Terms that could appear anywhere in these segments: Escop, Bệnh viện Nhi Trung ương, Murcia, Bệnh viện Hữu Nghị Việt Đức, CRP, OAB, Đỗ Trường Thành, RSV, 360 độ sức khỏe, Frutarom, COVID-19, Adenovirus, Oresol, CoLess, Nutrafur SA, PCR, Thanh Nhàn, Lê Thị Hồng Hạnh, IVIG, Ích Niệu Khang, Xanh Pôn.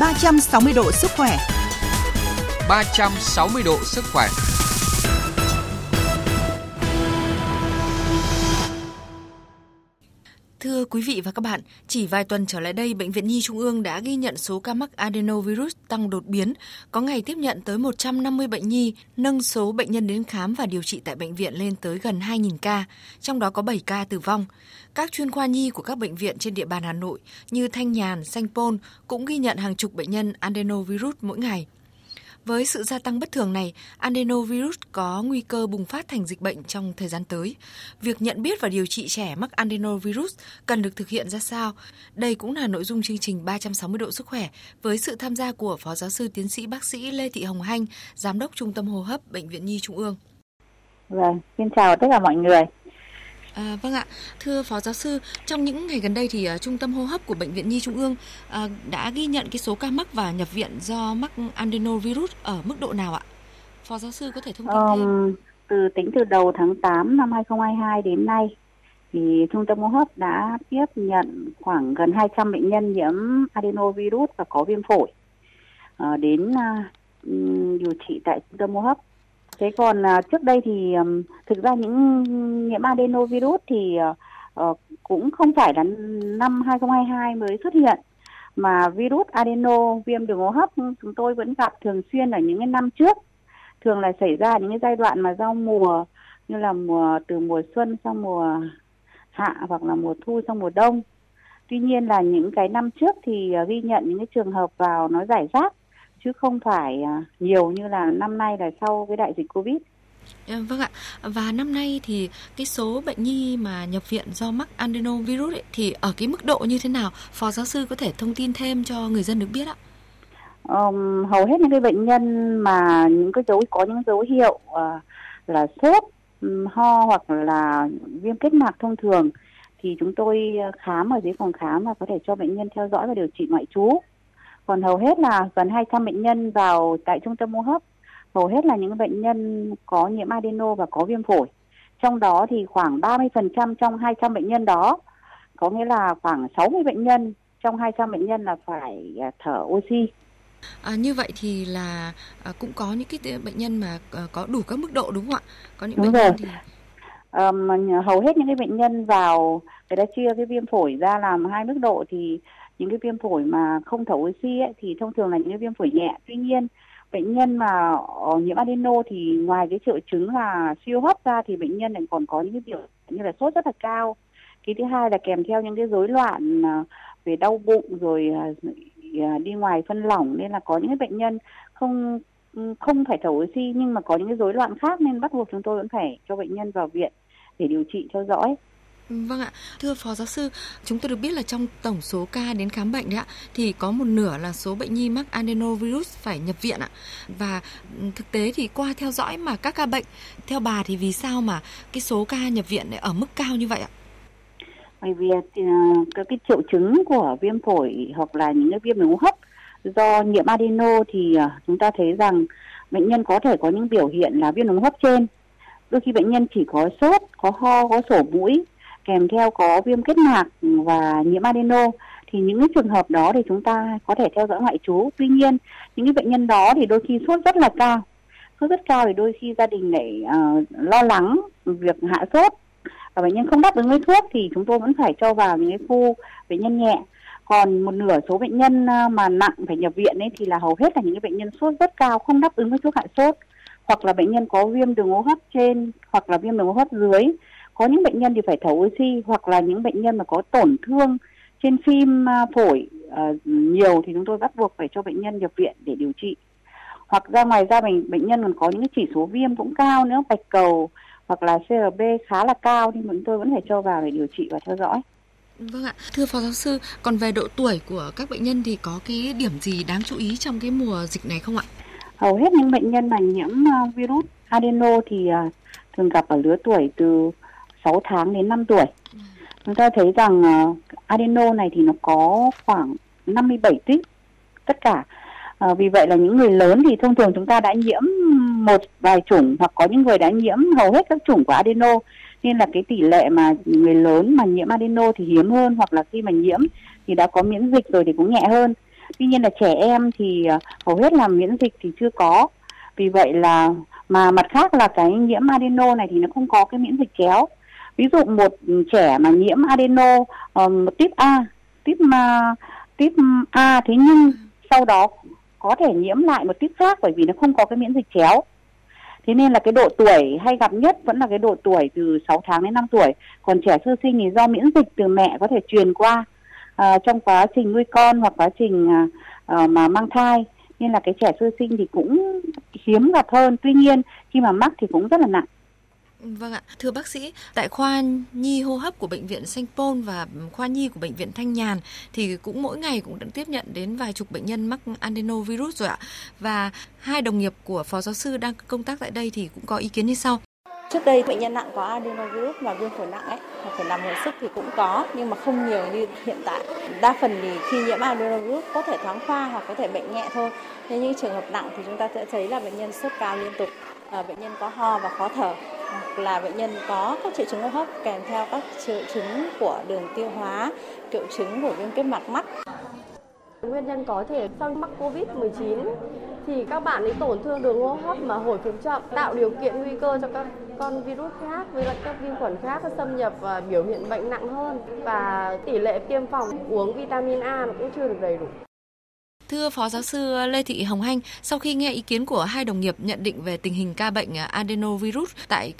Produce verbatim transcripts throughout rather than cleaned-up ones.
ba trăm sáu mươi độ sức khỏe. ba trăm sáu mươi độ sức khỏe. Thưa quý vị và các bạn, chỉ vài tuần trở lại đây, Bệnh viện Nhi Trung ương đã ghi nhận số ca mắc adenovirus tăng đột biến, có ngày tiếp nhận tới một trăm năm mươi bệnh nhi, nâng số bệnh nhân đến khám và điều trị tại bệnh viện lên tới gần hai nghìn ca, trong đó có bảy ca tử vong. Các chuyên khoa nhi của các bệnh viện trên địa bàn Hà Nội như Thanh Nhàn, Xanh Pôn cũng ghi nhận hàng chục bệnh nhân adenovirus mỗi ngày. Với sự gia tăng bất thường này, adenovirus có nguy cơ bùng phát thành dịch bệnh trong thời gian tới. Việc nhận biết và điều trị trẻ mắc adenovirus cần được thực hiện ra sao? Đây cũng là nội dung chương trình ba trăm sáu mươi độ sức khỏe với sự tham gia của Phó Giáo sư Tiến sĩ Bác sĩ Lê Thị Hồng Hạnh, Giám đốc Trung tâm Hô hấp Bệnh viện Nhi Trung ương. Vâng, xin chào tất cả mọi người. À, vâng ạ, thưa Phó Giáo sư, trong những ngày gần đây thì uh, Trung tâm Hô hấp của Bệnh viện Nhi Trung ương uh, đã ghi nhận cái số ca mắc và nhập viện do mắc adenovirus ở mức độ nào ạ? Phó Giáo sư có thể thông tin um, thêm. Từ tính từ đầu tháng tám năm hai không hai hai đến nay, thì Trung tâm Hô hấp đã tiếp nhận khoảng gần hai trăm bệnh nhân nhiễm adenovirus và có viêm phổi uh, đến uh, điều trị tại Trung tâm Hô hấp. Thế còn trước đây thì thực ra những nhiễm adenovirus thì cũng không phải là năm hai không hai hai mới xuất hiện, mà virus adeno viêm đường hô hấp chúng tôi vẫn gặp thường xuyên ở những năm trước, thường là xảy ra những giai đoạn mà giao mùa, như là mùa từ mùa xuân sang mùa hạ hoặc là mùa thu sang mùa đông. Tuy nhiên là những cái năm trước thì ghi nhận những cái trường hợp vào nó rải rác, chứ không phải nhiều như là năm nay là sau cái đại dịch Covid. Vâng ạ, và năm nay thì cái số bệnh nhi mà nhập viện do mắc adenovirus ấy, thì ở cái mức độ như thế nào? Phó Giáo sư có thể thông tin thêm cho người dân được biết ạ. Um, hầu hết những cái bệnh nhân mà những cái dấu có những dấu hiệu uh, là sốt, um, ho hoặc là viêm kết mạc thông thường thì chúng tôi khám ở dưới phòng khám và có thể cho bệnh nhân theo dõi và điều trị ngoại trú. Còn hầu hết là gần hai trăm bệnh nhân vào tại Trung tâm Hô hấp, hầu hết là những bệnh nhân có nhiễm adeno và có viêm phổi. Trong đó thì khoảng ba mươi phần trăm trong hai trăm bệnh nhân đó, có nghĩa là khoảng sáu mươi bệnh nhân trong hai trăm bệnh nhân là phải thở oxy. À, như vậy thì là à, cũng có những cái bệnh nhân mà à, có đủ các mức độ đúng không ạ? Có những đúng bệnh rồi. Nhân thì... à, mà hầu hết những cái bệnh nhân vào, người ta chia cái viêm phổi ra làm hai mức độ thì những cái viêm phổi mà không thở oxy ấy, thì thông thường là những cái viêm phổi nhẹ. Tuy nhiên, bệnh nhân mà nhiễm adeno thì ngoài cái triệu chứng là suy hô hấp ra thì bệnh nhân lại còn có những cái biểu như là sốt rất là cao. Cái thứ hai là kèm theo những cái rối loạn về đau bụng rồi đi ngoài phân lỏng, nên là có những cái bệnh nhân không không phải thở oxy nhưng mà có những cái rối loạn khác nên bắt buộc chúng tôi vẫn phải cho bệnh nhân vào viện để điều trị theo dõi. Vâng ạ, thưa Phó Giáo sư, chúng tôi được biết là trong tổng số ca đến khám bệnh đấy ạ, thì có một nửa là số bệnh nhi mắc adenovirus phải nhập viện ạ. Và thực tế thì qua theo dõi mà các ca bệnh, theo bà thì vì sao mà cái số ca nhập viện ở mức cao như vậy ạ? Bởi vì các cái triệu chứng của viêm phổi hoặc là những cái viêm đường hô hấp do nhiễm adeno thì chúng ta thấy rằng bệnh nhân có thể có những biểu hiện là viêm đường hô hấp trên. Đôi khi bệnh nhân chỉ có sốt, có ho, có sổ mũi, kèm theo có viêm kết mạc và nhiễm adeno, thì những cái trường hợp đó thì chúng ta có thể theo dõi ngoại trú. Tuy nhiên, những cái bệnh nhân đó thì đôi khi sốt rất là cao. Sốt rất cao thì đôi khi gia đình lại uh, lo lắng việc hạ sốt và bệnh nhân không đáp ứng với thuốc thì chúng tôi vẫn phải cho vào những cái khu bệnh nhân nhẹ. Còn một nửa số bệnh nhân mà nặng phải nhập viện ấy thì là hầu hết là những cái bệnh nhân sốt rất cao, không đáp ứng với thuốc hạ sốt, hoặc là bệnh nhân có viêm đường hô hấp trên hoặc là viêm đường hô hấp dưới. Có những bệnh nhân thì phải thở oxy, hoặc là những bệnh nhân mà có tổn thương trên phim phổi uh, nhiều thì chúng tôi bắt buộc phải cho bệnh nhân nhập viện để điều trị. Hoặc ra ngoài ra bệnh, bệnh nhân còn có những chỉ số viêm cũng cao nữa, bạch cầu hoặc là xê rờ pê khá là cao thì chúng tôi vẫn phải cho vào để điều trị và theo dõi. Vâng ạ, thưa Phó Giáo sư, còn về độ tuổi của các bệnh nhân thì có cái điểm gì đáng chú ý trong cái mùa dịch này không ạ? Hầu hết những bệnh nhân mà nhiễm virus adeno thì uh, thường gặp ở lứa tuổi từ sáu tháng đến năm tuổi. Chúng ta thấy rằng uh, adeno này thì nó có khoảng năm mươi bảy tuyếp tất cả. Uh, vì vậy là những người lớn thì thông thường chúng ta đã nhiễm một vài chủng hoặc có những người đã nhiễm hầu hết các chủng của adeno. Nên là cái tỷ lệ mà người lớn mà nhiễm adeno thì hiếm hơn, hoặc là khi mà nhiễm thì đã có miễn dịch rồi thì cũng nhẹ hơn. Tuy nhiên là trẻ em thì hầu hết là miễn dịch thì chưa có. Vì vậy là mà mặt khác là cái nhiễm adeno này thì nó không có cái miễn dịch kéo. Ví dụ một trẻ mà nhiễm adeno um, tiếp A, tiếp uh, tiếp A thế nhưng sau đó có thể nhiễm lại một tiếp khác bởi vì nó không có cái miễn dịch chéo. Thế nên là cái độ tuổi hay gặp nhất vẫn là cái độ tuổi từ sáu tháng đến năm tuổi. Còn trẻ sơ sinh thì do miễn dịch từ mẹ có thể truyền qua uh, trong quá trình nuôi con hoặc quá trình uh, uh, mà mang thai. Nên là cái trẻ sơ sinh thì cũng hiếm gặp hơn. Tuy nhiên khi mà mắc thì cũng rất là nặng. Vâng ạ, thưa bác sĩ, tại khoa nhi hô hấp của bệnh viện Xanh Pôn và khoa nhi của bệnh viện Thanh Nhàn thì cũng mỗi ngày cũng đã tiếp nhận đến vài chục bệnh nhân mắc adenovirus rồi ạ. Và hai đồng nghiệp của phó giáo sư đang công tác tại đây thì cũng có ý kiến như sau. Trước đây bệnh nhân nặng có adenovirus và viêm phổi nặng ấy, hoặc phải nằm hồi sức thì cũng có, nhưng mà không nhiều như hiện tại. Đa phần thì khi nhiễm adenovirus có thể thoáng qua hoặc có thể bệnh nhẹ thôi. Nhưng những trường hợp nặng thì chúng ta sẽ thấy là bệnh nhân sốt cao liên tục, bệnh nhân có ho và khó thở, hoặc là bệnh nhân có các triệu chứng hô hấp kèm theo các triệu chứng của đường tiêu hóa, triệu chứng của viêm kết mạc mắt. Nguyên nhân có thể sau mắc covid mười chín thì các bạn ấy tổn thương đường hô hấp mà hồi phục chậm, tạo điều kiện nguy cơ cho các con virus khác với lại các vi khuẩn khác xâm nhập và biểu hiện bệnh nặng hơn, và tỷ lệ tiêm phòng uống vitamin A nó cũng chưa được đầy đủ. Thưa Phó Giáo sư Lê Thị Hồng Hạnh, sau khi nghe ý kiến của hai đồng nghiệp nhận định về tình hình ca bệnh adenovirus tại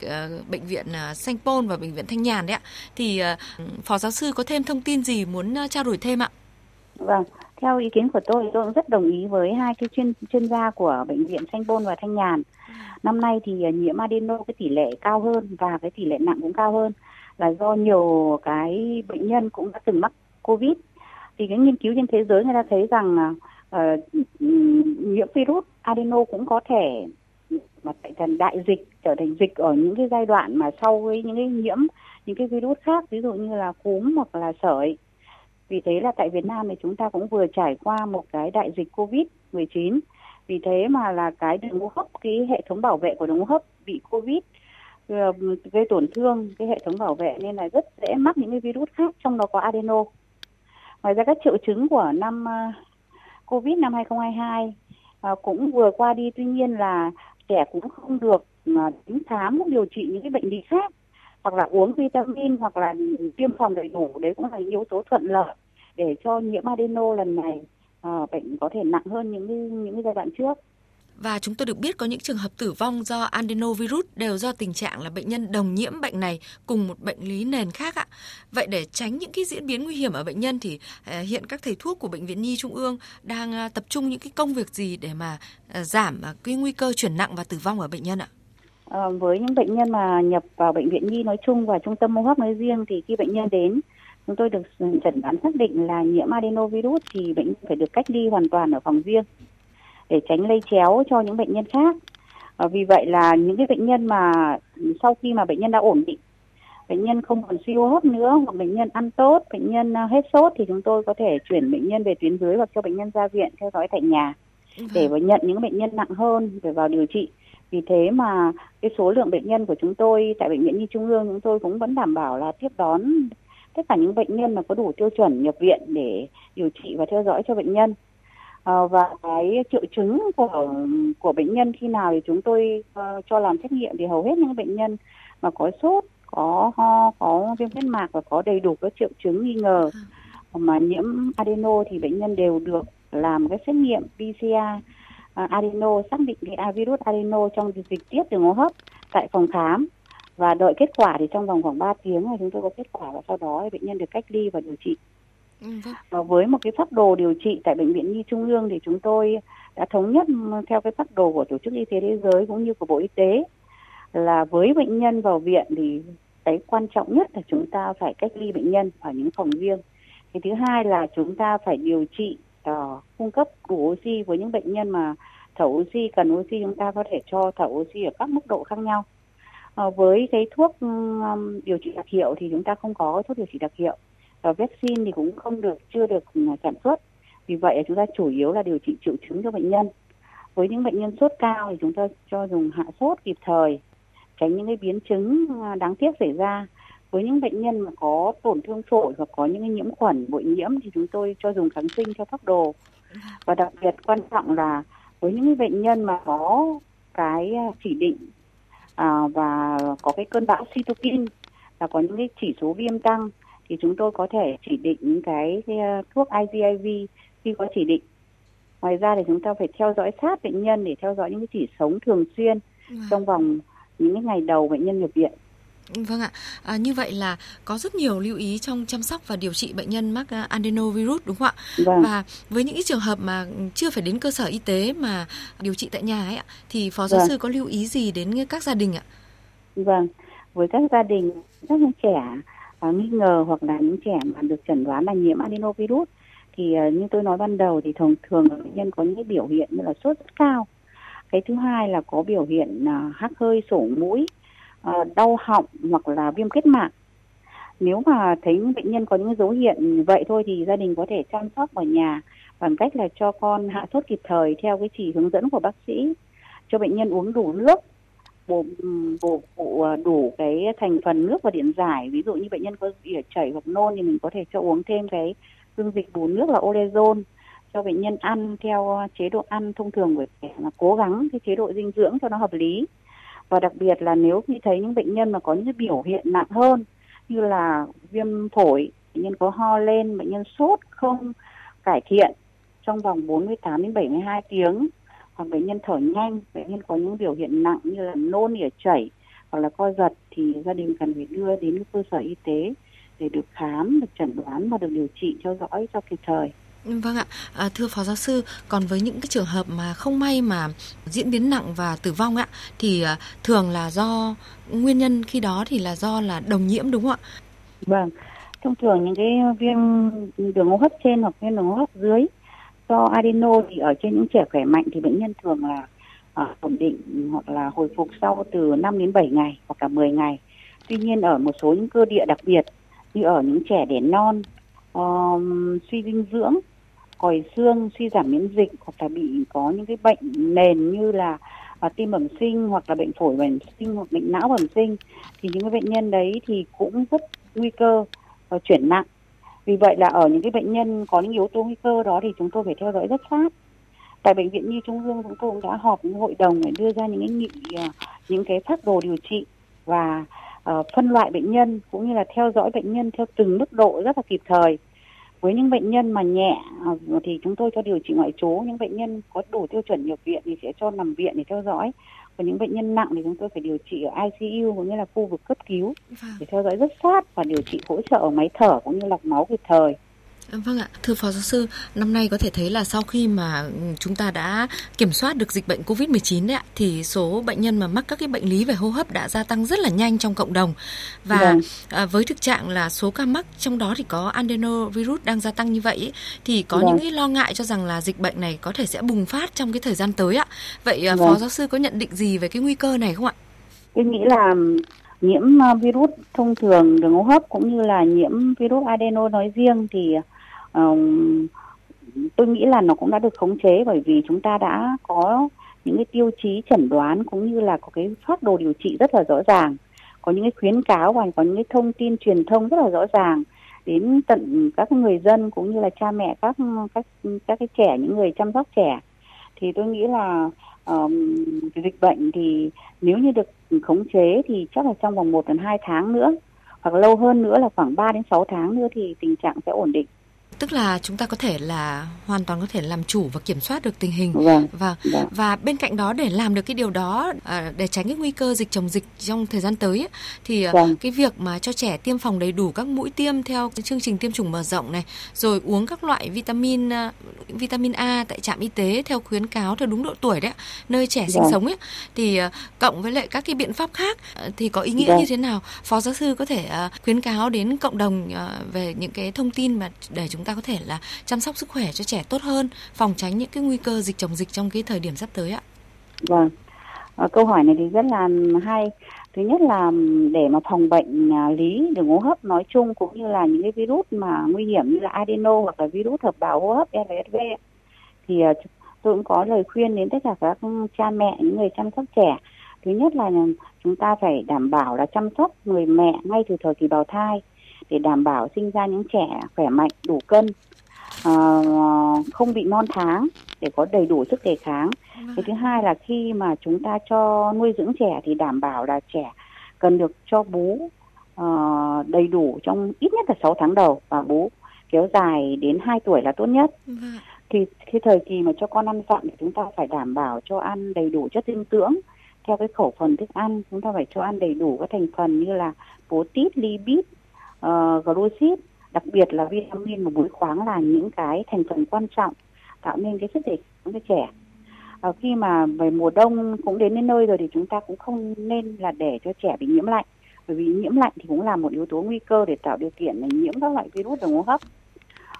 bệnh viện Xanh Pôn và bệnh viện Thanh Nhàn đấy ạ, thì Phó Giáo sư có thêm thông tin gì muốn trao đổi thêm ạ? Vâng, theo ý kiến của tôi, tôi cũng rất đồng ý với hai cái chuyên chuyên gia của bệnh viện Xanh Pôn và Thanh Nhàn. Năm nay thì nhiễm adeno cái tỷ lệ cao hơn và cái tỷ lệ nặng cũng cao hơn là do nhiều cái bệnh nhân cũng đã từng mắc Covid. Thì cái nghiên cứu trên thế giới người ta thấy rằng Uh, nhiễm virus adeno cũng có thể mà tại thành đại dịch, trở thành dịch ở những cái giai đoạn mà sau với những cái nhiễm những cái virus khác, ví dụ như là cúm hoặc là sởi. Vì thế là tại Việt Nam thì chúng ta cũng vừa trải qua một cái đại dịch covid mười chín. Vì thế mà là cái đường hô hấp, cái hệ thống bảo vệ của đường hô hấp bị Covid gây tổn thương cái hệ thống bảo vệ nên là rất dễ mắc những cái virus khác, trong đó có adeno. Ngoài ra các triệu chứng của năm uh, Covid năm hai không hai hai à, cũng vừa qua đi, tuy nhiên là trẻ cũng không được đến khám điều trị những cái bệnh lý khác, hoặc là uống vitamin hoặc là tiêm phòng đầy đủ. Đấy cũng là yếu tố thuận lợi để cho nhiễm adeno lần này à, bệnh có thể nặng hơn những những giai đoạn trước. Và chúng tôi được biết có những trường hợp tử vong do adenovirus đều do tình trạng là bệnh nhân đồng nhiễm bệnh này cùng một bệnh lý nền khác ạ. Vậy để tránh những cái diễn biến nguy hiểm ở bệnh nhân thì hiện các thầy thuốc của Bệnh viện Nhi Trung ương đang tập trung những cái công việc gì để mà giảm cái nguy cơ chuyển nặng và tử vong ở bệnh nhân ạ? À, với những bệnh nhân mà nhập vào Bệnh viện Nhi nói chung và Trung tâm hô hấp nói riêng thì khi bệnh nhân đến, chúng tôi được chẩn đoán xác định là nhiễm adenovirus thì bệnh nhân phải được cách ly hoàn toàn ở phòng riêng để tránh lây chéo cho những bệnh nhân khác. À, vì vậy là những cái bệnh nhân mà sau khi mà bệnh nhân đã ổn định, bệnh nhân không còn suy hô hấp nữa, hoặc bệnh nhân ăn tốt, bệnh nhân hết sốt thì chúng tôi có thể chuyển bệnh nhân về tuyến dưới hoặc cho bệnh nhân ra viện theo dõi tại nhà để vào nhận những bệnh nhân nặng hơn để vào điều trị. Vì thế mà cái số lượng bệnh nhân của chúng tôi tại Bệnh viện Nhi Trung ương, chúng tôi cũng vẫn đảm bảo là tiếp đón tất cả những bệnh nhân mà có đủ tiêu chuẩn nhập viện để điều trị và theo dõi cho bệnh nhân. Và cái triệu chứng của của bệnh nhân khi nào thì chúng tôi uh, cho làm xét nghiệm, thì hầu hết những bệnh nhân mà có sốt, có ho, có viêm kết mạc và có đầy đủ các triệu chứng nghi ngờ mà nhiễm adeno thì bệnh nhân đều được làm cái xét nghiệm pê xê rờ uh, adeno, xác định cái virus adeno trong dịch tiết đường hô hấp tại phòng khám, và đợi kết quả thì trong vòng khoảng ba tiếng thì chúng tôi có kết quả, và sau đó thì bệnh nhân được cách ly và điều trị. Và với một cái phác đồ điều trị tại Bệnh viện Nhi Trung ương thì chúng tôi đã thống nhất theo cái phác đồ của Tổ chức Y tế Thế giới cũng như của Bộ Y tế, là với bệnh nhân vào viện thì cái quan trọng nhất là chúng ta phải cách ly bệnh nhân ở những phòng riêng. Cái thứ hai là chúng ta phải điều trị, uh, cung cấp đủ oxy. Với những bệnh nhân mà thở oxy, cần oxy, chúng ta có thể cho thở oxy ở các mức độ khác nhau. Uh, với cái thuốc um, điều trị đặc hiệu thì chúng ta không có thuốc điều trị đặc hiệu. Và vaccine thì cũng không được, chưa được sản xuất. Vì vậy chúng ta chủ yếu là điều trị triệu chứng cho bệnh nhân. Với những bệnh nhân sốt cao thì chúng ta cho dùng hạ sốt kịp thời, tránh những cái biến chứng đáng tiếc xảy ra. Với những bệnh nhân mà có tổn thương phổi hoặc có những cái nhiễm khuẩn bội nhiễm thì chúng tôi cho dùng kháng sinh theo phác đồ. Và đặc biệt quan trọng là với những bệnh nhân mà có cái chỉ định à, và có cái cơn bão cytokine và có những cái chỉ số viêm tăng thì chúng tôi có thể chỉ định những cái, cái thuốc i vê i giê khi có chỉ định. Ngoài ra thì chúng ta phải theo dõi sát bệnh nhân để theo dõi những cái chỉ sống thường xuyên wow. trong vòng những ngày đầu bệnh nhân nhập viện. Vâng ạ, à, như vậy là có rất nhiều lưu ý trong chăm sóc và điều trị bệnh nhân mắc adenovirus đúng không ạ? Vâng. Và với những trường hợp mà chưa phải đến cơ sở y tế mà điều trị tại nhà ấy ạ, thì Phó Giáo vâng. sư có lưu ý gì đến các gia đình ạ? Vâng, với các gia đình, các trẻ à, nghi ngờ hoặc là những trẻ mà được chẩn đoán là nhiễm adenovirus thì à, như tôi nói ban đầu thì thường thường bệnh nhân có những biểu hiện như là sốt rất cao. Cái thứ hai là có biểu hiện à, hắt hơi, sổ mũi, đau họng hoặc là viêm kết mạc. Nếu mà thấy bệnh nhân có những dấu hiện vậy thôi thì gia đình có thể chăm sóc ở nhà bằng cách là cho con hạ sốt kịp thời theo cái chỉ hướng dẫn của bác sĩ, cho bệnh nhân uống đủ nước, bổ bổ đủ cái thành phần nước và điện giải. Ví dụ như bệnh nhân có ỉa chảy hoặc nôn thì mình có thể cho uống thêm cái dung dịch bù nước là Oresol. Cho bệnh nhân ăn theo chế độ ăn thông thường của trẻ, là cố gắng cái chế độ dinh dưỡng cho nó hợp lý. Và đặc biệt là nếu khi thấy những bệnh nhân mà có những biểu hiện nặng hơn như là viêm phổi, bệnh nhân có ho lên, bệnh nhân sốt không cải thiện trong vòng bốn mươi tám đến bảy mươi hai tiếng, hoặc bệnh nhân thở nhanh, bệnh nhân có những biểu hiện nặng như là nôn, ỉa chảy hoặc là co giật thì gia đình cần phải đưa đến cơ sở y tế để được khám, được chẩn đoán và được điều trị theo dõi cho kịp thời. Vâng ạ, à, thưa Phó Giáo sư, còn với những cái trường hợp mà không may mà diễn biến nặng và tử vong ạ, thì à, thường là do nguyên nhân khi đó thì là do là đồng nhiễm đúng không ạ? Vâng, thông thường những cái viêm đường hô hấp trên hoặc viêm đường hô hấp dưới do adeno thì ở trên những trẻ khỏe mạnh thì bệnh nhân thường là ổn à, định hoặc là hồi phục sau từ năm đến bảy ngày hoặc là mười ngày. Tuy nhiên ở một số những cơ địa đặc biệt như ở những trẻ đẻ non, Uh, suy dinh dưỡng, còi xương, suy giảm miễn dịch hoặc là bị có những cái bệnh nền như là uh, tim bẩm sinh hoặc là bệnh phổi bẩm sinh hoặc bệnh não bẩm sinh thì những cái bệnh nhân đấy thì cũng rất nguy cơ uh, chuyển nặng. Vì vậy là ở những cái bệnh nhân có những yếu tố nguy cơ đó thì chúng tôi phải theo dõi rất sát. Tại Bệnh viện Nhi Trung ương chúng tôi cũng đã họp những hội đồng để đưa ra những cái nghị uh, những cái phác đồ điều trị và uh, phân loại bệnh nhân cũng như là theo dõi bệnh nhân theo từng mức độ rất là kịp thời. Với những bệnh nhân mà nhẹ thì chúng tôi cho điều trị ngoại trú, những bệnh nhân có đủ tiêu chuẩn nhập viện thì sẽ cho nằm viện để theo dõi. Còn những bệnh nhân nặng thì chúng tôi phải điều trị ở i xê u cũng như là khu vực cấp cứu để theo dõi rất sát và điều trị hỗ trợ ở máy thở cũng như lọc máu kịp thời. Vâng ạ, thưa Phó Giáo sư, năm nay có thể thấy là sau khi mà chúng ta đã kiểm soát được dịch bệnh cô vít mười chín đấy ạ, thì số bệnh nhân mà mắc các cái bệnh lý về hô hấp đã gia tăng rất là nhanh trong cộng đồng. Và à, với thực trạng là số ca mắc trong đó thì có adenovirus đang gia tăng như vậy ấy, thì có được những cái lo ngại cho rằng là dịch bệnh này có thể sẽ bùng phát trong cái thời gian tới ạ. Vậy được. Phó Giáo sư có nhận định gì về cái nguy cơ này không ạ? Tôi nghĩ là nhiễm virus thông thường đường hô hấp cũng như là nhiễm virus adeno nói riêng thì Um, tôi nghĩ là nó cũng đã được khống chế, bởi vì chúng ta đã có những cái tiêu chí chẩn đoán cũng như là có cái phác đồ điều trị rất là rõ ràng, có những cái khuyến cáo và có những cái thông tin truyền thông rất là rõ ràng đến tận các người dân cũng như là cha mẹ các các các cái trẻ, những người chăm sóc trẻ. Thì tôi nghĩ là um, dịch bệnh thì nếu như được khống chế thì chắc là trong vòng một đến hai tháng nữa hoặc lâu hơn nữa là khoảng ba đến sáu tháng nữa thì tình trạng sẽ ổn định. Tức là chúng ta có thể là hoàn toàn có thể làm chủ và kiểm soát được tình hình. Vâng, và vâng. và bên cạnh đó, để làm được cái điều đó, à, để tránh cái nguy cơ dịch chồng dịch trong thời gian tới ấy, thì vâng. cái việc mà cho trẻ tiêm phòng đầy đủ các mũi tiêm theo chương trình tiêm chủng mở rộng này, rồi uống các loại vitamin vitamin A tại trạm y tế theo khuyến cáo theo đúng độ tuổi đấy, nơi trẻ vâng. sinh sống ấy, thì cộng với lại các cái biện pháp khác thì có ý nghĩa vâng. như thế nào? Phó Giáo sư có thể khuyến cáo đến cộng đồng về những cái thông tin mà để chúng ta có thể là chăm sóc sức khỏe cho trẻ tốt hơn, phòng tránh những cái nguy cơ dịch chồng dịch trong cái thời điểm sắp tới ạ. Vâng, câu hỏi này thì rất là hay. Thứ nhất là để mà phòng bệnh lý đường hô hấp nói chung cũng như là những cái virus mà nguy hiểm như là adeno hoặc là virus hợp bào hô hấp R S V thì tôi cũng có lời khuyên đến tất cả các cha mẹ, những người chăm sóc trẻ. Thứ nhất là chúng ta phải đảm bảo là chăm sóc người mẹ ngay từ thời kỳ bào thai để đảm bảo sinh ra những trẻ khỏe mạnh, đủ cân, à, không bị non tháng để có đầy đủ sức đề kháng. Cái thứ hai là khi mà chúng ta cho nuôi dưỡng trẻ thì đảm bảo là trẻ cần được cho bú uh, đầy đủ trong ít nhất là sáu tháng đầu và bú kéo dài đến hai tuổi là tốt nhất. Thì cái thời kỳ mà cho con ăn dặm thì chúng ta phải đảm bảo cho ăn đầy đủ chất dinh dưỡng theo cái khẩu phần thức ăn. Chúng ta phải cho ăn đầy đủ các thành phần như là protein, lipid, uh, glucid, đặc biệt là vitamin và muối khoáng là những cái thành phần quan trọng tạo nên cái sức đề kháng cho trẻ. À, khi mà về mùa đông cũng đến đến nơi rồi thì chúng ta cũng không nên là để cho trẻ bị nhiễm lạnh, bởi vì nhiễm lạnh thì cũng là một yếu tố nguy cơ để tạo điều kiện để nhiễm các loại virus đường hô hấp.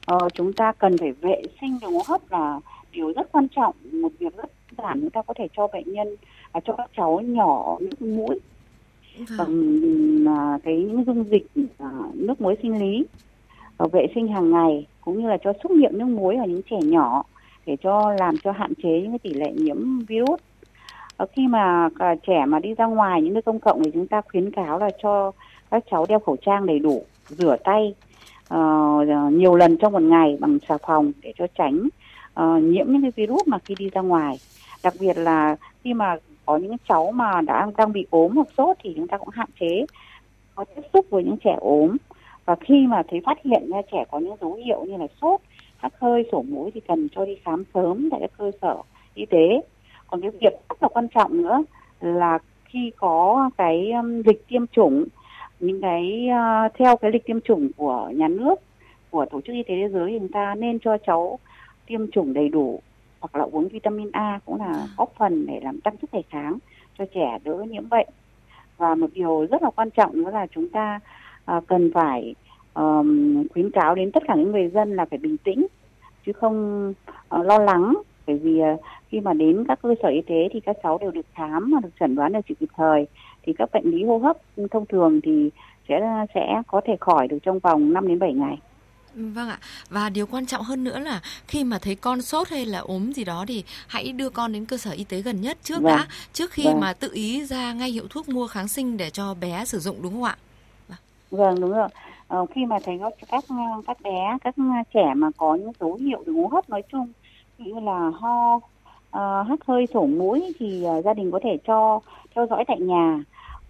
À, chúng ta cần phải vệ sinh đường hô hấp là điều rất quan trọng, một việc rất giản chúng ta có thể cho bệnh nhân, à, cho các cháu nhỏ nước mũi bằng à, cái những dung dịch à, nước muối sinh lý, à, vệ sinh hàng ngày cũng như là cho xúc miệng nước muối ở những trẻ nhỏ để cho làm cho hạn chế những cái tỷ lệ nhiễm virus. À, khi mà à, trẻ mà đi ra ngoài những nơi công cộng thì chúng ta khuyến cáo là cho các cháu đeo khẩu trang đầy đủ, rửa tay à, nhiều lần trong một ngày bằng xà phòng để cho tránh à, nhiễm những cái virus mà khi đi ra ngoài. Đặc biệt là khi mà có những cháu mà đã đang bị ốm hoặc sốt thì chúng ta cũng hạn chế có tiếp xúc với những trẻ ốm, và khi mà thấy phát hiện ra trẻ có những dấu hiệu như là sốt, hắt hơi, sổ mũi thì cần cho đi khám sớm tại các cơ sở y tế. Còn cái việc rất là quan trọng nữa là khi có cái lịch tiêm chủng, những cái theo cái lịch tiêm chủng của nhà nước, của Tổ chức Y tế Thế giới, chúng ta nên cho cháu tiêm chủng đầy đủ hoặc là uống vitamin A cũng là góp phần để làm tăng sức đề kháng cho trẻ đỡ nhiễm bệnh. Và một điều rất là quan trọng nữa là chúng ta cần phải Um, khuyến cáo đến tất cả những người dân là phải bình tĩnh chứ không uh, lo lắng, bởi vì uh, khi mà đến các cơ sở y tế thì các cháu đều được khám và được chẩn đoán điều trị kịp thời, thì các bệnh lý hô hấp thông thường thì sẽ sẽ có thể khỏi được trong vòng năm đến bảy ngày. Vâng ạ, và điều quan trọng hơn nữa là khi mà thấy con sốt hay là ốm gì đó thì hãy đưa con đến cơ sở y tế gần nhất trước vâng. đã trước khi vâng. mà tự ý ra ngay hiệu thuốc mua kháng sinh để cho bé sử dụng, đúng không ạ? Vâng, đúng rồi. Ờ, khi mà thấy các các bé, các trẻ mà có những dấu hiệu đường hô hấp nói chung như là ho, uh, hắt hơi, sổ mũi thì uh, gia đình có thể cho theo dõi tại nhà,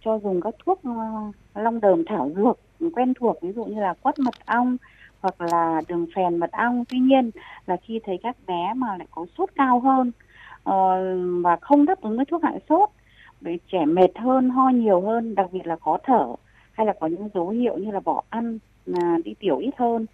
cho dùng các thuốc uh, long đờm thảo dược quen thuộc, ví dụ như là quất mật ong hoặc là đường phèn mật ong. Tuy nhiên là khi thấy các bé mà lại có sốt cao hơn uh, và không đáp ứng với thuốc hạ sốt, với trẻ mệt hơn, ho nhiều hơn, đặc biệt là khó thở, hay là có những dấu hiệu như là bỏ ăn, đi tiểu ít hơn,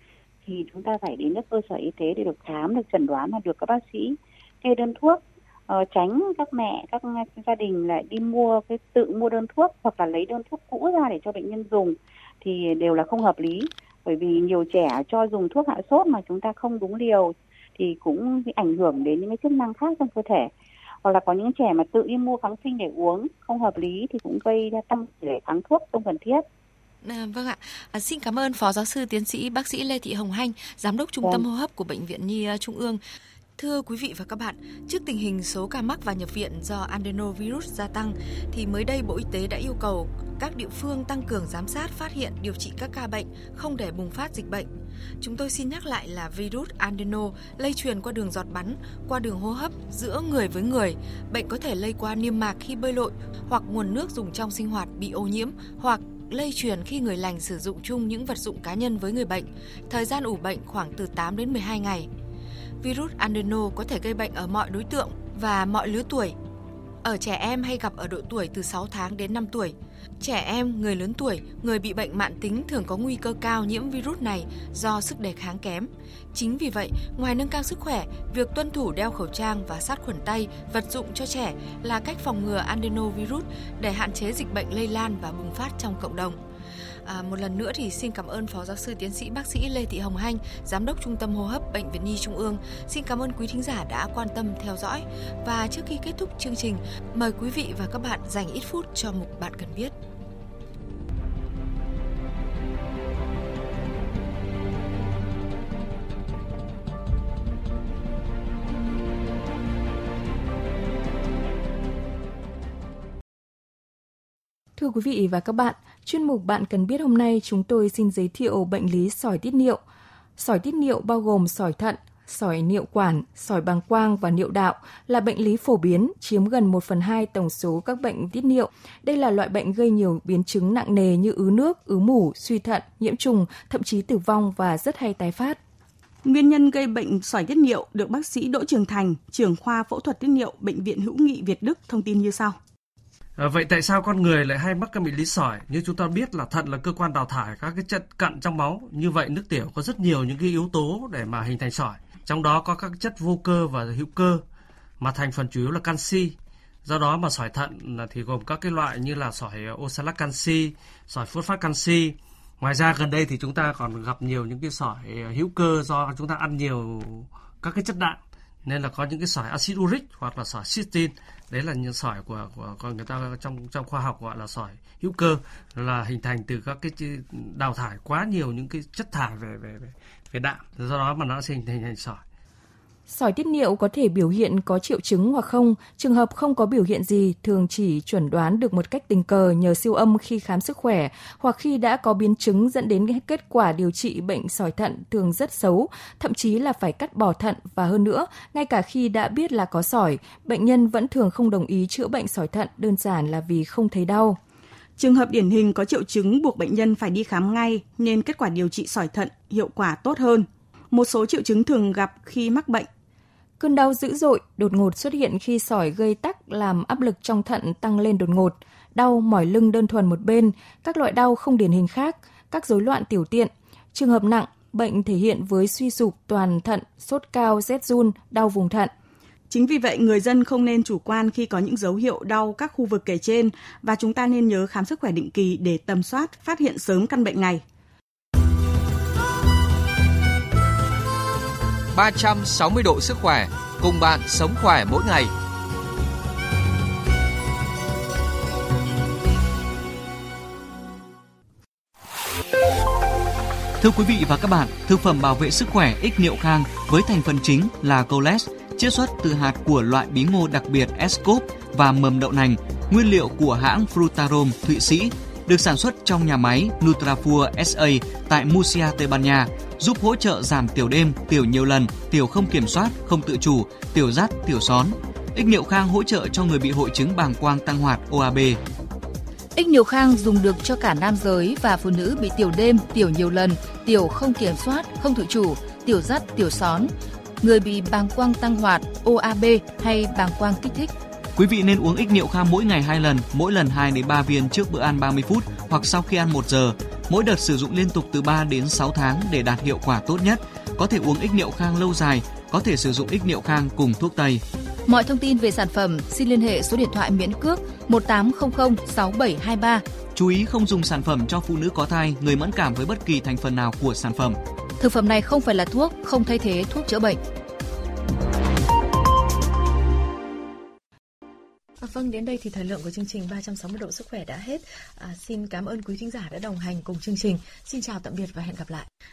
thì chúng ta phải đến các cơ sở y tế để được khám, được chẩn đoán và được các bác sĩ kê đơn thuốc. Ờ, tránh các mẹ, các gia đình lại đi mua cái tự mua đơn thuốc hoặc là lấy đơn thuốc cũ ra để cho bệnh nhân dùng thì đều là không hợp lý, bởi vì nhiều trẻ cho dùng thuốc hạ sốt mà chúng ta không đúng liều thì cũng ảnh hưởng đến những cái chức năng khác trong cơ thể. Hoặc là có những trẻ mà tự đi mua kháng sinh để uống không hợp lý thì cũng gây ra tăng tỷ lệ kháng thuốc không cần thiết. À, vâng ạ, à, xin cảm ơn Phó Giáo sư Tiến sĩ Bác sĩ Lê Thị Hồng Hạnh, Giám đốc Trung tâm vâng. Hô hấp của Bệnh viện Nhi Trung ương. Thưa quý vị và các bạn, trước tình hình số ca mắc và nhập viện do adenovirus gia tăng, thì mới đây Bộ Y tế đã yêu cầu các địa phương tăng cường giám sát, phát hiện, điều trị các ca bệnh, không để bùng phát dịch bệnh. Chúng tôi xin nhắc lại là virus adeno lây truyền qua đường giọt bắn, qua đường hô hấp, giữa người với người. Bệnh có thể lây qua niêm mạc khi bơi lội hoặc nguồn nước dùng trong sinh hoạt bị ô nhiễm, hoặc lây truyền khi người lành sử dụng chung những vật dụng cá nhân với người bệnh. Thời gian ủ bệnh khoảng từ tám đến mười hai ngày. Virus adeno có thể gây bệnh ở mọi đối tượng và mọi lứa tuổi. Ở trẻ em hay gặp ở độ tuổi từ sáu tháng đến năm tuổi. Trẻ em, người lớn tuổi, người bị bệnh mãn tính thường có nguy cơ cao nhiễm virus này do sức đề kháng kém. Chính vì vậy, ngoài nâng cao sức khỏe, việc tuân thủ đeo khẩu trang và sát khuẩn tay, vật dụng cho trẻ là cách phòng ngừa adenovirus để hạn chế dịch bệnh lây lan và bùng phát trong cộng đồng. À, một lần nữa thì xin cảm ơn Phó Giáo sư Tiến sĩ Bác sĩ Lê Thị Hồng Hạnh, Giám đốc Trung tâm Hô hấp Bệnh viện Nhi Trung ương. Xin cảm ơn quý thính giả đã quan tâm theo dõi. Và trước khi kết thúc chương trình, mời quý vị và các bạn dành ít phút cho mục Bạn Cần Biết. Thưa quý vị và các bạn, chuyên mục Bạn Cần Biết hôm nay chúng tôi xin giới thiệu bệnh lý sỏi tiết niệu. Sỏi tiết niệu bao gồm sỏi thận, sỏi niệu quản, sỏi bàng quang và niệu đạo là bệnh lý phổ biến, chiếm gần một phần hai tổng số các bệnh tiết niệu. Đây là loại bệnh gây nhiều biến chứng nặng nề như ứ nước, ứ mủ, suy thận, nhiễm trùng, thậm chí tử vong và rất hay tái phát. Nguyên nhân gây bệnh sỏi tiết niệu được bác sĩ Đỗ Trường Thành, trưởng khoa phẫu thuật tiết niệu Bệnh viện Hữu Nghị Việt Đức thông tin như sau. À, vậy tại sao con người lại hay mắc các bệnh lý sỏi? Như chúng ta biết là thận là cơ quan đào thải các cái chất cặn trong máu. Như vậy nước tiểu có rất nhiều những cái yếu tố để mà hình thành sỏi. Trong đó có các chất vô cơ và hữu cơ mà thành phần chủ yếu là canxi. Do đó mà sỏi thận thì gồm các cái loại như là sỏi oxalat canxi, sỏi phốt phát canxi. Ngoài ra gần đây thì chúng ta còn gặp nhiều những cái sỏi hữu cơ do chúng ta ăn nhiều các cái chất đạm. Nên là có những cái sỏi axit uric hoặc là sỏi cystin. Đấy là những sỏi của, của, của người ta trong, trong khoa học gọi là sỏi hữu cơ, là hình thành từ các cái đào thải quá nhiều những cái chất thải về, về, về, về đạm. Do đó mà nó sẽ hình thành sỏi. Sỏi tiết niệu có thể biểu hiện có triệu chứng hoặc không. Trường hợp không có biểu hiện gì thường chỉ chuẩn đoán được một cách tình cờ nhờ siêu âm khi khám sức khỏe hoặc khi đã có biến chứng dẫn đến kết quả điều trị bệnh sỏi thận thường rất xấu, thậm chí là phải cắt bỏ thận và hơn nữa, ngay cả khi đã biết là có sỏi, bệnh nhân vẫn thường không đồng ý chữa bệnh sỏi thận đơn giản là vì không thấy đau. Trường hợp điển hình có triệu chứng buộc bệnh nhân phải đi khám ngay nên kết quả điều trị sỏi thận hiệu quả tốt hơn. Một số triệu chứng thường gặp khi mắc bệnh. Cơn đau dữ dội, đột ngột xuất hiện khi sỏi gây tắc làm áp lực trong thận tăng lên đột ngột, đau mỏi lưng đơn thuần một bên, các loại đau không điển hình khác, các rối loạn tiểu tiện. Trường hợp nặng, bệnh thể hiện với suy sụp toàn thận, sốt cao, rét run, đau vùng thận. Chính vì vậy, người dân không nên chủ quan khi có những dấu hiệu đau các khu vực kể trên và chúng ta nên nhớ khám sức khỏe định kỳ để tầm soát, phát hiện sớm căn bệnh này. ba trăm sáu mươi độ sức khỏe, cùng bạn sống khỏe mỗi ngày. Thưa quý vị và các bạn, thực phẩm bảo vệ sức khỏe Ích Niệu Khang với thành phần chính là CoLess, chiết xuất từ hạt của loại bí ngô đặc biệt Escop và mầm đậu nành, nguyên liệu của hãng Frutarom Thụy Sĩ, được sản xuất trong nhà máy Nutrafur ét a tại Murcia, Tây Ban Nha, giúp hỗ trợ giảm tiểu đêm, tiểu nhiều lần, tiểu không kiểm soát, không tự chủ, tiểu rắt, tiểu són. Ích Niệu Khang hỗ trợ cho người bị hội chứng bàng quang tăng hoạt O A B. Ích Niệu Khang dùng được cho cả nam giới và phụ nữ bị tiểu đêm, tiểu nhiều lần, tiểu không kiểm soát, không tự chủ, tiểu rắt, tiểu són, người bị bàng quang tăng hoạt O A B hay bàng quang kích thích. Quý vị nên uống Ích Niệu Khang mỗi ngày hai lần, mỗi lần hai đến ba viên trước bữa ăn ba mươi phút hoặc sau khi ăn một giờ. Mỗi đợt sử dụng liên tục từ ba đến sáu tháng để đạt hiệu quả tốt nhất. Có thể uống Ích Niệu Khang lâu dài, có thể sử dụng Ích Niệu Khang cùng thuốc tây. Mọi thông tin về sản phẩm xin liên hệ số điện thoại miễn cước một tám không không sáu bảy hai ba. Chú ý không dùng sản phẩm cho phụ nữ có thai, người mẫn cảm với bất kỳ thành phần nào của sản phẩm. Thực phẩm này không phải là thuốc, không thay thế thuốc chữa bệnh. Vâng, đến đây thì thời lượng của chương trình ba trăm sáu mươi độ sức khỏe đã hết. À, xin cảm ơn quý thính giả đã đồng hành cùng chương trình. Xin chào, tạm biệt và hẹn gặp lại.